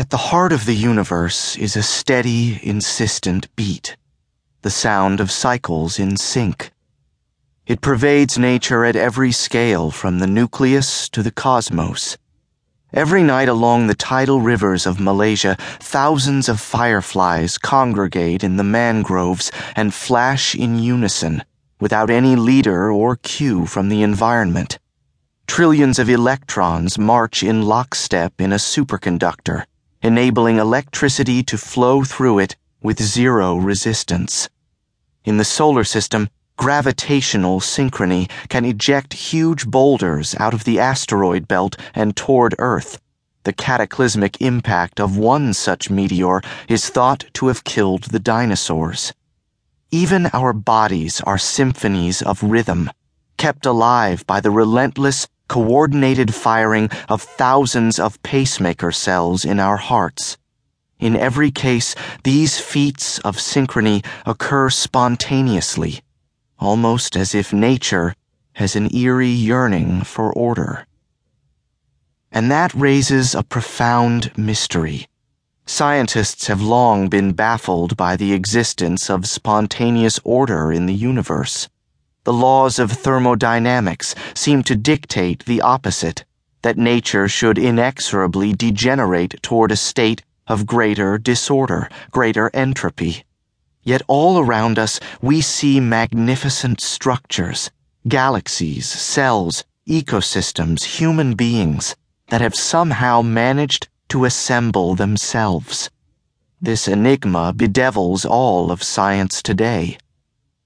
At the heart of the universe is a steady, insistent beat, the sound of cycles in sync. It pervades nature at every scale, from the nucleus to the cosmos. Every night along the tidal rivers of Malaysia, thousands of fireflies congregate in the mangroves and flash in unison, without any leader or cue from the environment. Trillions of electrons march in lockstep in a superconductor, enabling electricity to flow through it with zero resistance. In the solar system, gravitational synchrony can eject huge boulders out of the asteroid belt and toward Earth. The cataclysmic impact of one such meteor is thought to have killed the dinosaurs. Even our bodies are symphonies of rhythm, kept alive by the relentless, coordinated firing of thousands of pacemaker cells in our hearts. In every case, these feats of synchrony occur spontaneously, almost as if nature has an eerie yearning for order. And that raises a profound mystery. Scientists have long been baffled by the existence of spontaneous order in the universe. The laws of thermodynamics seem to dictate the opposite, that nature should inexorably degenerate toward a state of greater disorder, greater entropy. Yet all around us we see magnificent structures, galaxies, cells, ecosystems, human beings that have somehow managed to assemble themselves. This enigma bedevils all of science today.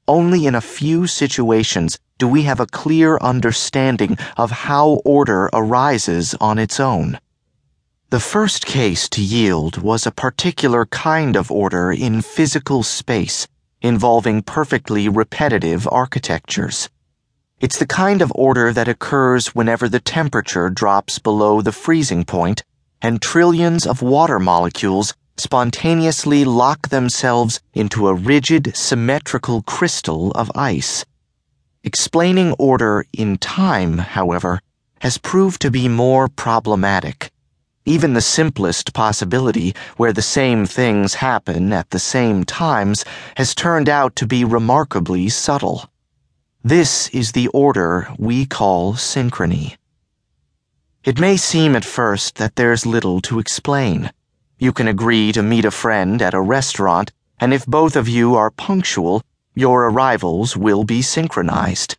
Only in a few situations do we have a clear understanding of how order arises on its own. The first case to yield was a particular kind of order in physical space, involving perfectly repetitive architectures. It's the kind of order that occurs whenever the temperature drops below the freezing point and trillions of water molecules spontaneously lock themselves into a rigid, symmetrical crystal of ice. Explaining order in time, however, has proved to be more problematic. Even the simplest possibility, where the same things happen at the same times, has turned out to be remarkably subtle. This is the order we call synchrony. It may seem at first that there's little to explain. You can agree to meet a friend at a restaurant, and if both of you are punctual, your arrivals will be synchronized.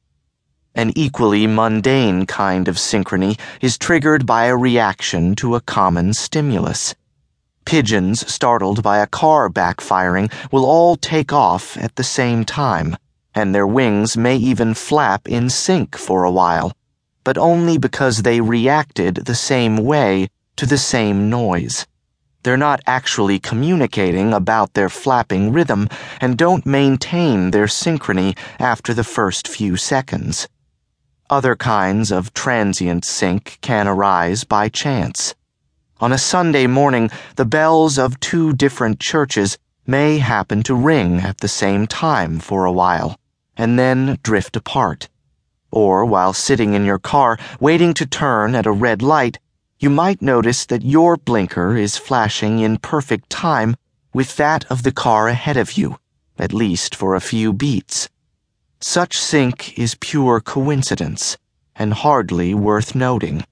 An equally mundane kind of synchrony is triggered by a reaction to a common stimulus. Pigeons startled by a car backfiring will all take off at the same time, and their wings may even flap in sync for a while, but only because they reacted the same way to the same noise. They're not actually communicating about their flapping rhythm and don't maintain their synchrony after the first few seconds. Other kinds of transient sync can arise by chance. On a Sunday morning, the bells of two different churches may happen to ring at the same time for a while, and then drift apart. Or while sitting in your car, waiting to turn at a red light, you might notice that your blinker is flashing in perfect time with that of the car ahead of you, at least for a few beats. Such sync is pure coincidence, and hardly worth noting.